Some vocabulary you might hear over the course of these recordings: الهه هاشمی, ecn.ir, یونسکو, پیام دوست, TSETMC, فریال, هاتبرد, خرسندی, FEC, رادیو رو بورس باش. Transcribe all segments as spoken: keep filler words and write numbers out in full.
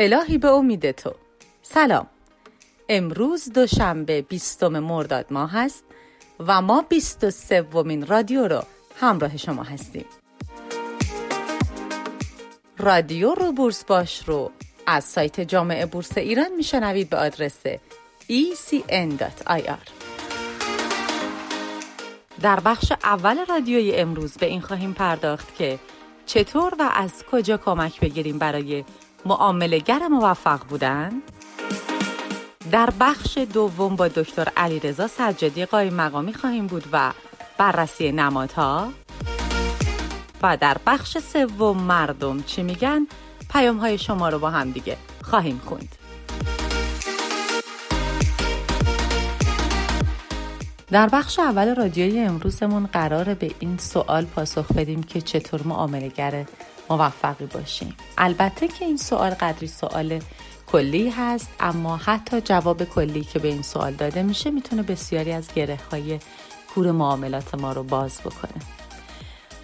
الهی به امید تو. سلام. امروز دوشنبه بیستم مرداد ماه هست و ما بیست و سومین رادیو رو همراه شما هستیم. رادیو رو بورس باش رو از سایت جامعه بورس ایران میشنوید به آدرس ای سی ان دات آی آر. در بخش اول رادیوی امروز به این خواهیم پرداخت که چطور و از کجا کمک بگیریم برای معامله‌گر موفق بودن. در بخش دوم با دکتر علیرضا سجادی قایم مقامی خواهیم بود و بررسی نمادها. و در بخش سوم مردم چی میگن، پیام‌های شما رو با هم دیگه خواهیم خوند. در بخش اول رادیوی امروزمون قراره به این سوال پاسخ بدیم که چطور معامله‌گر موفقی باشیم. البته که این سوال قدری سوال کلی هست، اما حتی جواب کلی که به این سوال داده میشه میتونه بسیاری از گره‌های کور معاملات ما رو باز بکنه.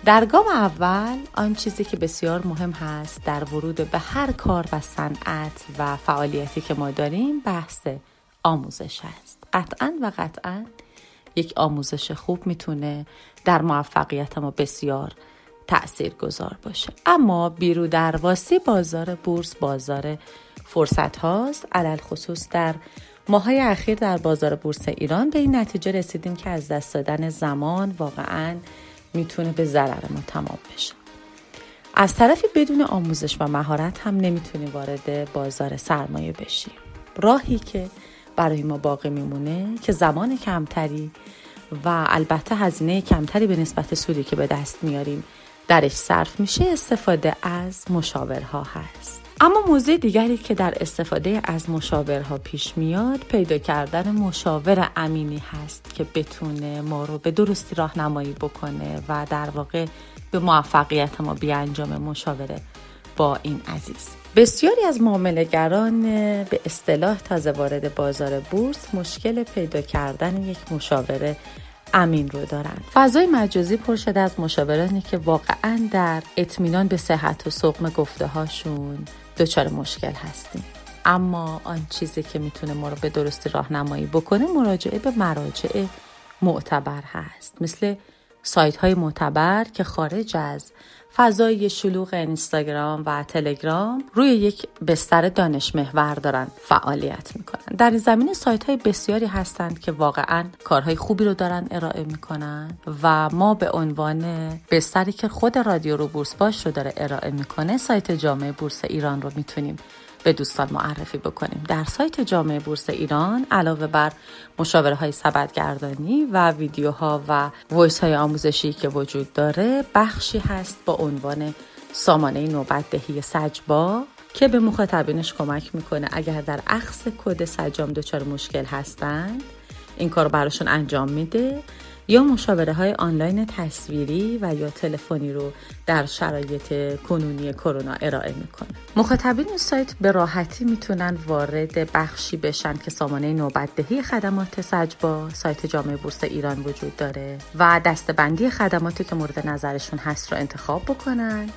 در گام اول، آن چیزی که بسیار مهم هست در ورود به هر کار و صنعت و فعالیتی که ما داریم، بحث آموزش هست. قطعاً و قطعاً یک آموزش خوب میتونه در موفقیت ما بسیار تأثیرگذار باشه. اما بیرو درواسی بازار بورس بازار فرصت هاست. علل خصوص در ماهای اخیر در بازار بورس ایران به این نتیجه رسیدیم که از دست دادن زمان واقعاً میتونه به ضرر ما تمام بشه. از طرفی بدون آموزش و مهارت هم نمیتونی وارد بازار سرمایه بشی. راهی که برای ما باقی میمونه که زمان کمتری و البته هزینه کمتری به نسبت سودی که به دست میاریم درش صرف میشه، استفاده از مشاورها هست. اما موضوع دیگری که در استفاده از مشاورها پیش میاد، پیدا کردن مشاور امینی هست که بتونه ما رو به درستی راهنمایی بکنه و در واقع به موفقیت ما بیانجام مشاوره با این عزیز. بسیاری از معامله‌گران به اصطلاح تازه وارد بازار بورس مشکل پیدا کردن یک مشاور امین رو دارن. فضای مجازی پر شده از مشاورانی که واقعاً در اطمینان به صحت و صقم گفته هاشون دچار مشکل هستیم. اما آن چیزی که میتونه ما رو به درستی راهنمایی بکنه، مراجعه به مراجع معتبر هست، مثل سایت های معتبر که خارج از فضای شلوغ اینستاگرام و تلگرام روی یک بستر دانش محور دارن فعالیت میکنن. در این زمینه سایت های بسیاری هستند که واقعا کارهای خوبی رو دارن ارائه میکنن و ما به عنوان بستری که خود رادیو رو بورس باش رو داره ارائه میکنه، سایت جامعه بورس ایران رو میتونیم به دوستان معرفی بکنیم. در سایت جامعه بورس ایران علاوه بر مشاوره‌های سبدگردانی و ویدیوها و وایس‌های آموزشی که وجود داره، بخشی هست با عنوان سامانه نوبت‌دهی سجبا که به مخاطبینش کمک میکنه اگر در اخذ کد سجام دچار مشکل هستند این کار براشون انجام میده، یا مشاوره‌های آنلاین تصویری و یا تلفنی رو در شرایط کنونی کرونا ارائه میکنه. مخاطبین سایت به راحتی میتونن وارد بخشی بشن که سامانه نوبت‌دهی خدمات سجبا سایت جامعه بورس ایران وجود داره و دسته‌بندی خدماتی که مورد نظرشون هست رو انتخاب بکنن،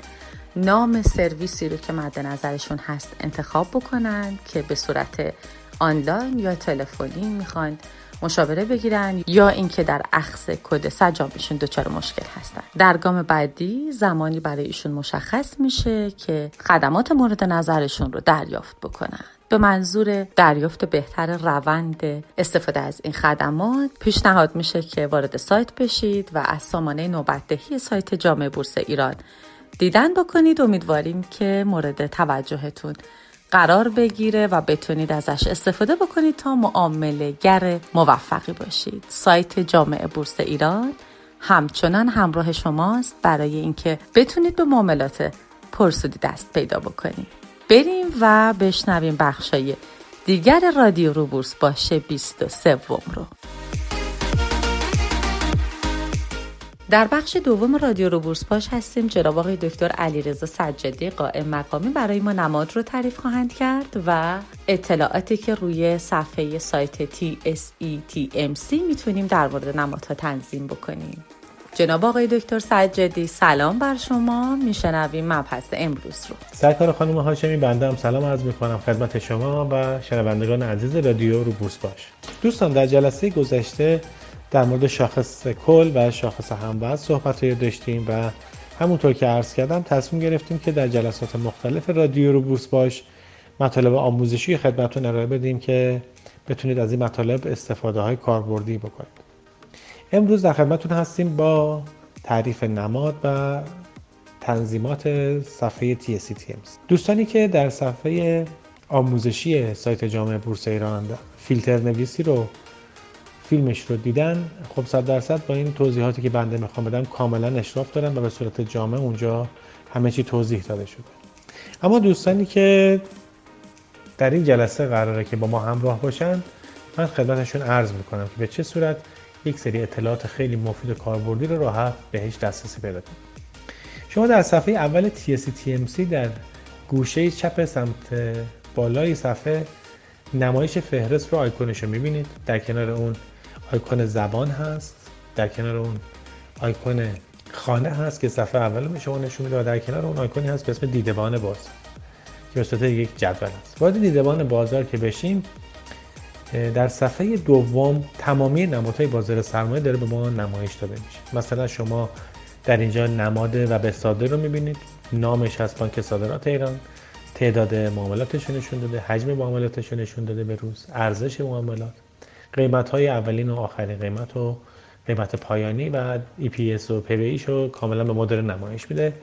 نام سرویسی رو که مد نظرشون هست انتخاب بکنن که به صورت آنلاین یا تلفنی میخوان مشاوره بگیرن، یا اینکه در اخذ کد سجام ایشون دچار مشکل هستن. در گام بعدی زمانی برای ایشون مشخص میشه که خدمات مورد نظرشون رو دریافت بکنن. به منظور دریافت بهتر روند استفاده از این خدمات، پیشنهاد میشه که وارد سایت بشید و از سامانه نوبت‌دهی سایت جامعه بورس ایران دیدن بکنید. امیدواریم که مورد توجهتون قرار بگیره و بتونید ازش استفاده بکنید تا معامله‌گر موفقی باشید. سایت جامعه بورس ایران همچنان همراه شماست برای اینکه بتونید به معاملات پرسودی دست پیدا بکنید. بریم و بشنویم بخشای دیگر رادیو رو بورس باشه بیست و سوم رو. در بخش دوم رادیو رو بورس باش هستیم. جناب آقای دکتر علیرضا سجادی قائم مقامی برای ما نماد رو تعریف خواهند کرد و اطلاعاتی که روی صفحه سایت تی اس ای تی ام سی میتونیم در مورد نمادها تنظیم بکنیم جناب آقای دکتر سجادی، سلام بر شما. میشنویم مبحث امروز رو. سرکار خانم هاشمی، بنده هم سلام عرض می‌کنم خدمت شما و شنوندگان عزیز رادیو رو بورس باش. دوستان، در جلسه گذشته در مورد شاخص کل و شاخص هموزن صحبت‌هایی داشتیم و همونطور که عرض کردم تصمیم گرفتیم که در جلسات مختلف رادیو رو بورس باش مطالب آموزشی خدمتتون ارائه بدیم که بتونید از این مطالب استفاده‌های کاربردی بکنید. امروز در خدمتتون هستیم با تعریف نماد و تنظیمات صفحه تی اس ای تی ام سی. دوستانی که در صفحه آموزشی سایت جامعه بورس ایران فیلتر نویسی رو فیلمش رو دیدن، خب صد درصد با این توضیحاتی که بنده میخوام بدم کاملا اشراف دارن و به صورت جامع اونجا همه چی توضیح داده شده. اما دوستانی که در این جلسه قراره که با ما همراه باشن، من خدمتشون عرض میکنم که به چه صورت یک سری اطلاعات خیلی مفید و کاربردی رو راحت بهش دسترسی پیدا کنید. شما در صفحه اول تی اس ای تی ام سی در گوشه چپ سمت بالای صفحه نمایش فهرست رو آیکونش رو می‌بینید. در کنار اون آیکون زبان هست، در کنار اون آیکون خانه هست که صفحه اول به شما نشون میده و در کنار اون آیکونی هست به اسم دیدبان بازار که به صورت یک جدول هست. وارد دیدبان بازار که بشیم، در صفحه دوم تمامی نمادهای بازار سرمایه داره به ما نمایش داده میشه. مثلا شما در اینجا نماد و به صادر رو میبینید، نامش هست بانک صادرات ایران، تعداد معاملاتش نشون داده، حجم معاملاتش نشون داده به روز، ارزش معاملات، قیمت‌های اولین و آخرین قیمت و قیمت پایانی و ای پی اس و پی بی آی رو کاملا به ما داره نمایش میده،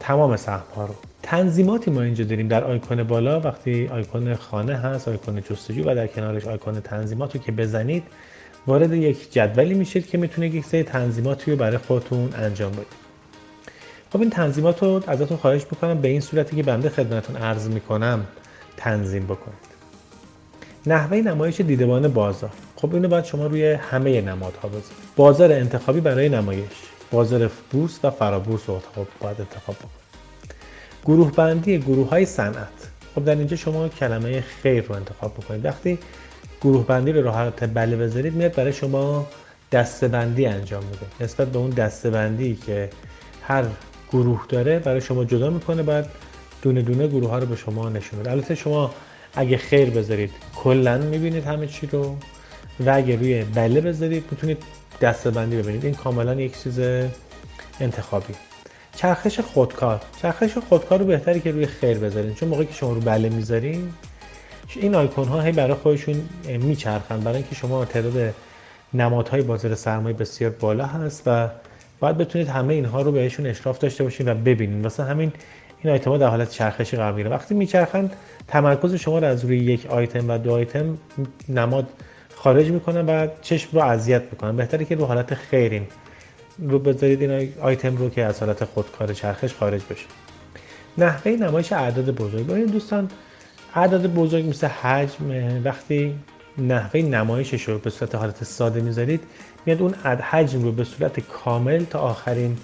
تمام سهم‌ها رو. تنظیماتی ما اینجا داریم. در آیکون بالا وقتی آیکون خانه هست، آیکون جستجو و در کنارش آیکون تنظیمات رو که بزنید وارد یک جدولی میشید که میتونید یک سری تنظیماتی رو برای خودتون انجام بدید. خب این تنظیمات رو ازتون خواهش میکنم به این صورتی که بنده خدمتتون عرض میکنم تنظیم بکنید. نحوه نمایش دیدبان بازار، خب اینو باید شما روی همه نمادها بذارید. بازار انتخابی برای نمایش، بازار بورس و فرابورس رو باید انتخاب بکنید. گروه بندی گروه های صنعت، خب در اینجا شما کلمه خیر رو انتخاب بکنید. وقتی گروه بندی رو راحت بله بذارید، میاد برای شما دسته بندی انجام میده. نسبت به اون دسته بندی که هر گروه داره برای شما جدا میکنه، بعد دونه دونه گروه ها رو به شما نشون میده. البته شما اگه خیر بذارید کلا میبینید همه چی رو و اگه روی بله بذارید میتونید دسته بندی ببینید. این کاملا یک چیز انتخابی. چرخش خودکار، چرخش خودکار رو بهتره که روی خیر بذارین، چون موقعی که شما رو بله میذارین این آیکون ها هی برای خودشون میچرخن، برای اینکه شما تعداد نمادهای بازار سرمایه بسیار بالا هست و باید بتونید همه اینها رو بهشون اشراف داشته باشین و ببینین. واسه همین این آیتم ها در حالت چرخشی قرار میگیرن. وقتی میچرخن تمرکز شما رو از روی یک آیتم و دو آیتم نماد خارج میکنن و چشم رو اذیت میکنن. بهتره که رو حالت خیرین رو بذارید این آیتم رو که از حالت خودکار چرخش خارج بشه. نحوه نمایش اعداد بزرگ. ببینید دوستان، اعداد بزرگ مثل حجم وقتی نحوه نمایشش رو به صورت حالت ساده میذارید، میاد اون حجم رو به صورت کامل تا آخرین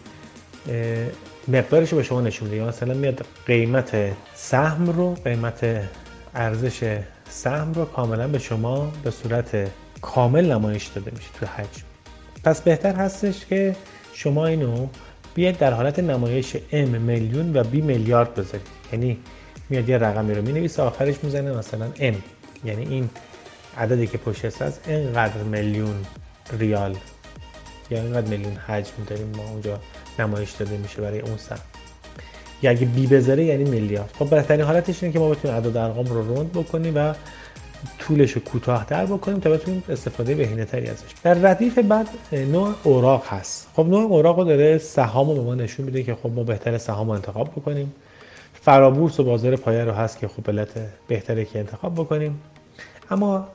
مقدارش رو به شما نشون میده. مثلا میاد قیمت سهم رو، قیمت ارزش سهم رو کاملا به شما به صورت کامل نمایش داده میشه تو حجم. پس بهتر هستش که شما اینو بیاید در حالت نمایش M میلیون و B میلیارد بذارید. یعنی میاد یه رقمی رو مینویسه، آخرش میزنه مثلا M، یعنی این عددی که پشتش هست اینقدر میلیون ریال، یعنی اینقدر میلیون حجم داریم ما اونجا نمایش داده میشه برای اون سهم. یا اگه B بذاره یعنی میلیارد. خب بهترین حالتش اینه که ما بتونیم عدد ارقام رو روند بکنیم و طولش رو کوتاه‌تر بکنیم تا بتونیم استفاده بهینه‌تری ازش. در ردیف بعد نوع اوراق هست. خب نوع اوراق رو داره سهام رو به ما نشون میده که خب ما بهتره سهام رو انتخاب بکنیم. فرابورس و بازار پایه رو هست که خب علت بهتره که انتخاب بکنیم. اما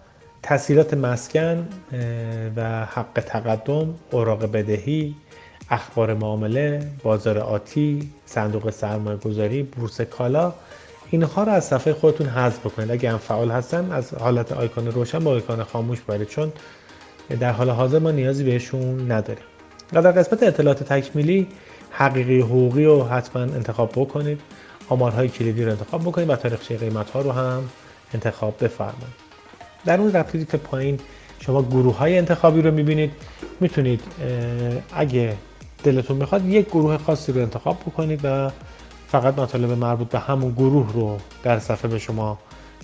تسهیلات مسکن و حق تقدم، اوراق بدهی، اخبار معامله، بازار آتی، صندوق سرمایه‌گذاری، بورس کالا، اینها رو از صفحه خودتون حذف بکنید. اگه هم فعال هستن از حالت آیکون روشن با آیکون خاموش برید، چون در حال حاضر ما نیازی بهشون نداریم. و در قسمت اطلاعات تکمیلی حقیقی حقوقی رو حتما انتخاب بکنید، آمارهای کلیدی رو انتخاب بکنید و تاریخچه قیمت‌ها رو هم انتخاب بفرمایید. در اون ردیف پایین شما گروه‌های انتخابی رو می‌بینید. می‌تونید اگه دلتون بخواد یک گروه خاصی رو انتخاب بکنید و فقط مطالب مربوط به همون گروه رو در صفحه به شما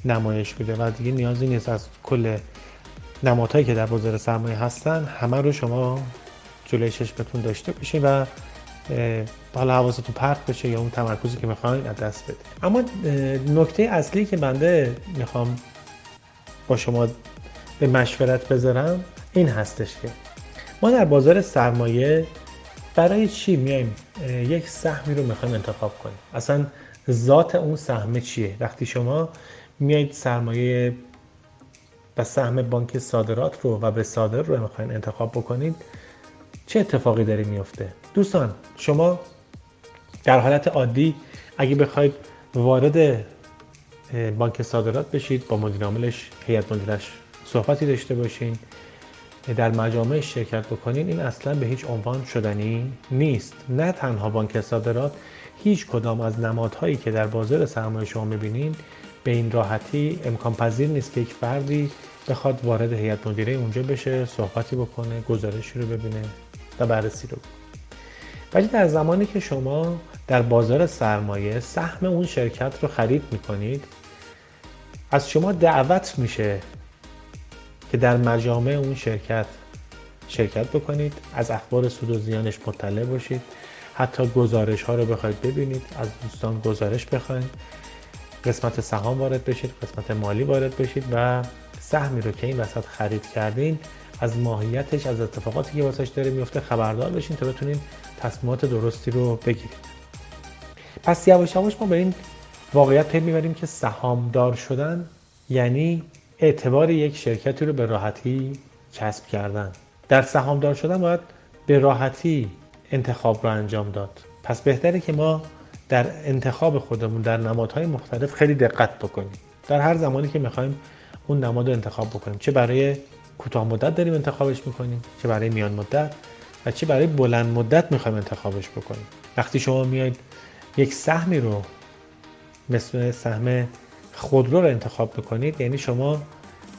نمایش میده و دیگه نیازی نیست از کل نمادهایی که در بازار سرمایه هستن همه رو شما جلوی چشمتون داشته باشین و حالا حواستون پرت بشه یا اون تمرکزی که میخواین از دست بدید. اما نکته اصلی که بنده میخوام با شما به مشورت بذارم این هستش که ما در بازار سرمایه برای چی میایم یک سهمی رو میخوایم انتخاب کنیم؟ اصلا ذات اون سهم چیه؟ وقتی شما میایید سرمایه و سهم بانک صادرات رو و به صادر رو میخواین انتخاب بکنید چه اتفاقی داره میفته؟ دوستان شما در حالت عادی اگه بخواید وارد بانک صادرات بشید، با مدیر عاملش، هیئت مدیرش صحبتی داشته باشین، در مجامع شرکت بکنین، این اصلا به هیچ عنوان شدنی نیست. نه تنها بانک صادرات، هیچ کدام از نمادهایی که در بازار سرمایه شما میبینین به این راحتی امکان پذیر نیست که یک فردی بخواد وارد هیئت مدیره اونجا بشه، صحبتی بکنه، گزارشی رو ببینه و بررسی رو بکنه. ولی در زمانی که شما در بازار سرمایه سهم اون شرکت رو خرید میکنید، از شما دعوت میشه که در مجامع اون شرکت شرکت بکنید، از اخبار سود و زیانش مطلع باشید، حتی گزارش ها رو بخواید ببینید، از دوستان گزارش بخواید، قسمت سهام وارد بشید، قسمت مالی وارد بشید و سهمی رو که این وسط خرید کردین از ماهیتش، از اتفاقاتی که واسش داره میفته خبردار بشین تا بتونین تصمیمات درستی رو بگیرید. پس یواش یواش ما به این واقعیت پی میبریم که سهامدار شدن یعنی اعتبار یک شرکتی رو به راحتی کسب کردن. در سهامدار شدن باید به راحتی انتخاب رو انجام داد. پس بهتره که ما در انتخاب خودمون در نمادهای مختلف خیلی دقت بکنیم. در هر زمانی که میخوایم اون نماد رو انتخاب بکنیم، چه برای کوتاه مدت داریم انتخابش میکنیم، چه برای میان مدت و چه برای بلند مدت میخوایم انتخابش بکنیم. وقتی شما میاید یک سهمی رو مثل سهم خودرو رو انتخاب بکنید، یعنی شما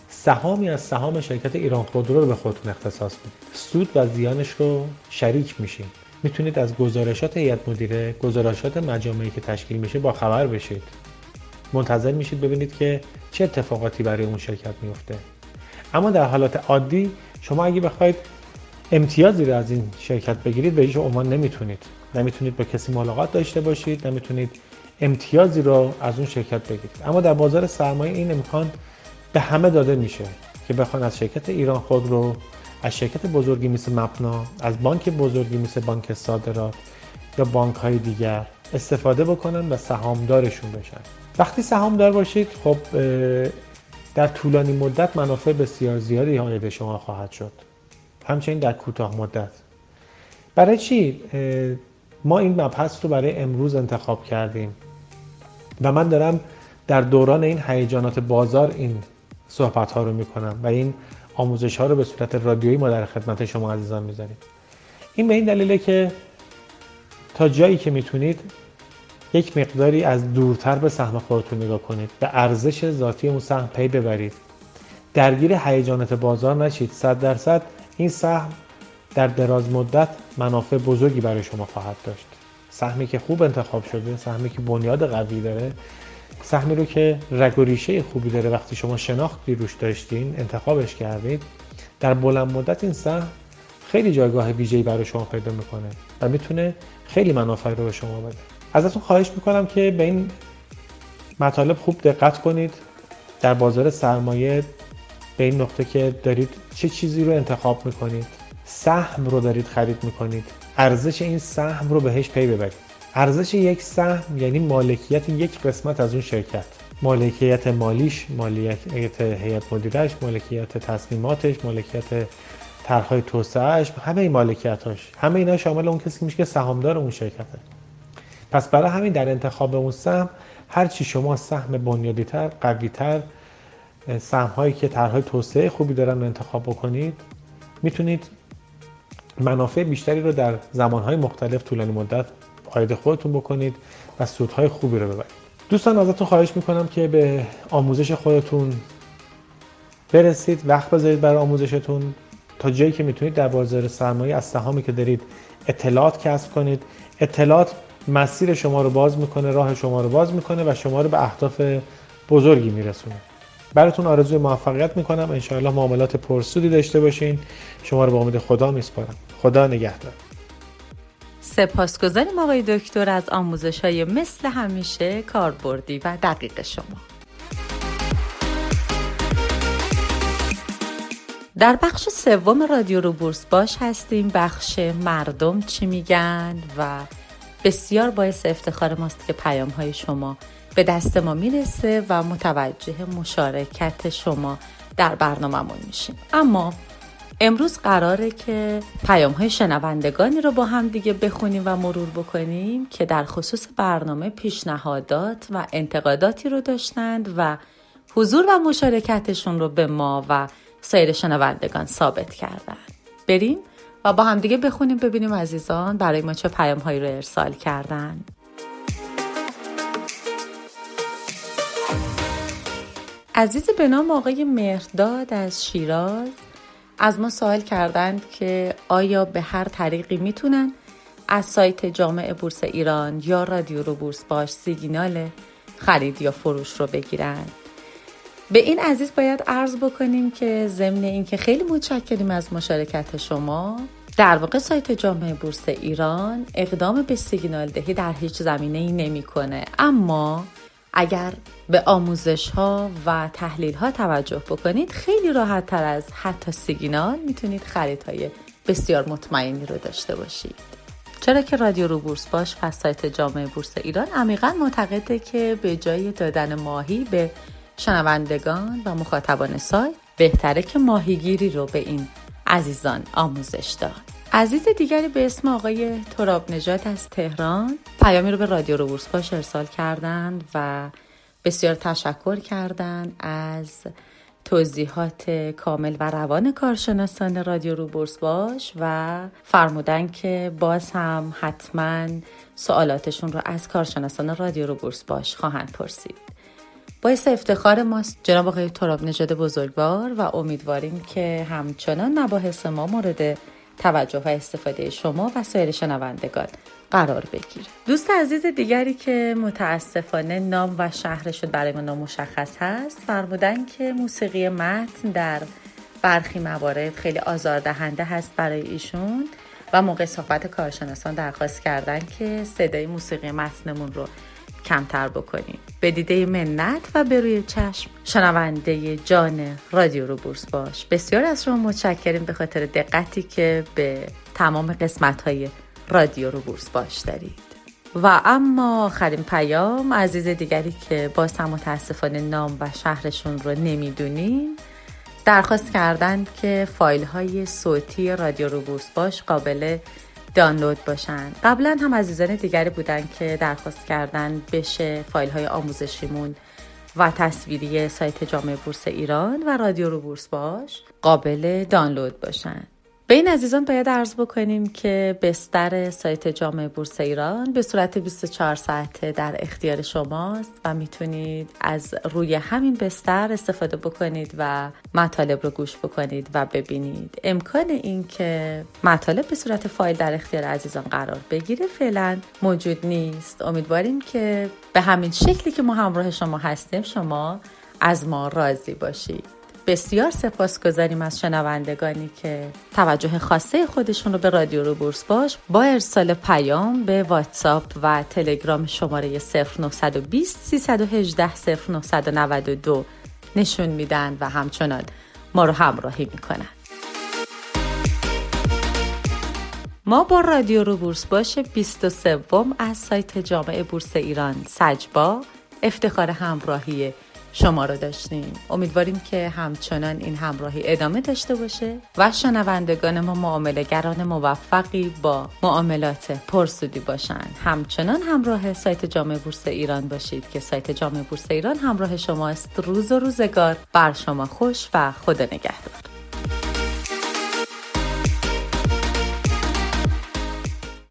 سهامی از سهام شرکت ایران خودرو رو به خودتون اختصاص میدید، سود و زیانش رو شریک میشین. میتونید از گزارشات هیئت مدیره، گزارشات مجامعی که تشکیل میشه با خبر بشید. منتظر میشید ببینید که چه اتفاقاتی برای اون شرکت میفته. اما در حالات عادی شما اگه بخواید امتیازی رو از این شرکت بگیرید به هیچ عنوان نمیتونید. نمیتونید با کسی ملاقات داشته باشید، نمیتونید امتیازی رو از اون شرکت بگیرید. اما در بازار سرمایه این امکان به همه داده میشه که بخوان از شرکت ایران خودرو، از شرکت بزرگی مثل مبنا، از بانک بزرگی مثل بانک صادرات یا بانک‌های دیگر استفاده بکنن و سهامدارشون بشن. وقتی سهامدار باشید، خب در طولانی مدت منافع بسیار زیادی به شما خواهد شد، همچنین در کوتاه مدت. برای چی ما این مبحث رو برای امروز انتخاب کردیم و من دارم در دوران این هیجانات بازار این صحبت ها رو میکنم و این آموزش ها رو به صورت رادیویی ما در خدمت شما عزیزان میذاریم؟ این به این دلیله که تا جایی که میتونید یک مقداری از دورتر به سهم خودتون نگاه کنید، به ارزش ذاتی اون سهم پی ببرید، درگیر هیجانات بازار نشید. صد درصد این سهم در دراز مدت منافع بزرگی برای شما خواهد داشت. سهمی که خوب انتخاب شده، سهمی که بنیاد قوی داره، سهمی رو که رگ و ریشه خوبی داره، وقتی شما شناختی روش داشتین، انتخابش کردید، در بلند مدت این سهم خیلی جایگاه ویژه‌ای برای شما پیدا میکنه و میتونه خیلی منافع رو به شما بده. ازتون خواهش میکنم که به این مطالب خوب دقت کنید. در بازار سرمایه به این نقطه که دارید چه چیزی رو انتخاب میکنید، سهم رو دارید خرید میکنید، ارزش این سهم رو بهش پی ببرید. ارزش یک سهم یعنی مالکیت یک قسمت از اون شرکت، مالکیت مالیش، مالکیت هیئت مدیره‌اش، مالکیت تصمیماتش، مالکیت طرح‌های توسعه‌اش، همه این مالکیتاش، همه اینا شامل اون کسی میشه که سهامدار اون شرکته. پس برای همین در انتخاب اون سهم، هر چی شما سهم بنیادی‌تر، قوی‌تر، سهم‌هایی که طرح‌های توسعه خوبی دارن رو انتخاب بکنید، میتونید منافع بیشتری رو در زمان‌های مختلف طولانی مدت عاید خودتون بکنید و سودهای خوبی رو ببرید. دوستان ازتون خواهش میکنم که به آموزش خودتون برسید، وقت بذارید برای آموزشتون. تا جایی که میتونید در بازار سرمایه از سهامی که دارید اطلاعات کسب کنید. اطلاعات مسیر شما رو باز میکنه، راه شما رو باز میکنه و شما رو به اهداف بزرگی میرسونه. براتون آرزوی موفقیت میکنم. انشاءالله معاملات پرسودی داشته باشین. شما رو به امید خدا میسپارم. خدا نگهدار. سپاسگزاریم آقای دکتر از آموزش‌های مثل همیشه کاربردی و دقیق شما. در بخش سوم رادیو رو بورس باش هستیم، بخش مردم چی میگن، و بسیار باعث افتخار ماست که پیام‌های شما به دست ما میرسه و متوجه مشارکت شما در برنامه‌مون میشیم. اما امروز قراره که پیام‌های شنوندگانی رو با هم دیگه بخونیم و مرور بکنیم که در خصوص برنامه پیشنهادات و انتقاداتی رو داشتند و حضور و مشارکتشون رو به ما و سایر شنوندگان ثابت کردن. بریم و با هم دیگه بخونیم ببینیم عزیزان برای ما چه پیام‌هایی رو ارسال کردن. عزیزی به نام آقای مهرداد از شیراز از ما سوال کردند که آیا به هر طریقی میتونن از سایت جامع بورس ایران یا رادیو رو بورس باش سیگنال خرید یا فروش رو بگیرن؟ به این عزیز باید عرض بکنیم که ضمن اینکه خیلی متشکریم از مشارکت شما، در واقع سایت جامع بورس ایران اقدام به سیگنال دهی در هیچ زمینه‌ای نمی‌کنه، اما اگر به آموزش ها و تحلیل ها توجه بکنید خیلی راحت تر از حتی سیگنال میتونید خریدهای بسیار مطمئنی رو داشته باشید، چرا که رادیو رو بورس باش و سایت جامع بورس ایران عمیقاً معتقده که به جای دادن ماهی به شنوندگان و مخاطبان سایت بهتره که ماهیگیری رو به این عزیزان آموزش داد. عزیز دیگری به اسم آقای تراب نجات از تهران پیامی رو به رادیو رو بورس باش ارسال کردند و بسیار تشکر کردند از توضیحات کامل و روان کارشناسان رادیو رو بورس باش و فرمودن که باز هم حتما سوالاتشون رو از کارشناسان رادیو رو بورس باش خواهند پرسید. باعث افتخار ماست جناب آقای تراب نجات بزرگوار و امیدواریم که همچنان مباحث ما مورد توجه و استفاده شما و سایر شنوندگان قرار بگیره. دوست عزیز دیگری که متاسفانه نام و شهرش برای ما نامشخص هست فرمودن که موسیقی متن در برخی موارد خیلی آزاردهنده هست برای ایشون و موقع صحبت کارشناسان درخواست کردن که صدای موسیقی متنمون رو کمتر بکنیم. به دیده منت و به روی چشم شنونده جان رادیو رو بورس باش، بسیار از شما متشکریم به خاطر دقتی که به تمام قسمت‌های رادیو رو بورس باش دارید. و اما آخرین پیام عزیز دیگری که باز هم متاسفانه نام و شهرشون رو نمیدونیم درخواست کردند که فایل‌های صوتی رادیو رو بورس باش قابل دانلود باشن. قبلا هم عزیزان دیگری بودن که درخواست کردن بشه فایل های آموزشیمون و تصویری سایت جامع بورس ایران و رادیو رو بورس باش قابل دانلود باشن. به این عزیزان باید عرض بکنیم که بستر سایت جامع بورس ایران به صورت بیست و چهار ساعته در اختیار شماست و میتونید از روی همین بستر استفاده بکنید و مطالب رو گوش بکنید و ببینید. امکان این که مطالب به صورت فایل در اختیار عزیزان قرار بگیره فعلا موجود نیست. امیدواریم که به همین شکلی که ما همراه شما هستیم شما از ما راضی باشید. بسیار سپاسگزاریم از شنوندگانی که توجه خاصه خودشون رو به رادیو رو بورس باش با ارسال پیام به واتساپ و تلگرام شماره صفر نه دو صفر سه یک هشت صفر نه نه دو نشون میدن و همچنان ما رو همراهی میکنن. ما با رادیو رو بورس باش بیست و سه از سایت جامع بورس ایران سجبا افتخار همراهی شما رو داشتیم. امیدواریم که همچنان این همراهی ادامه داشته باشه و شنوندگان ما معامله‌گران موفقی با معاملات پرسودی باشن. همچنان همراه سایت جامع بورس ایران باشید که سایت جامع بورس ایران همراه شماست. روز و روزگار بر شما خوش و خدا نگهدار.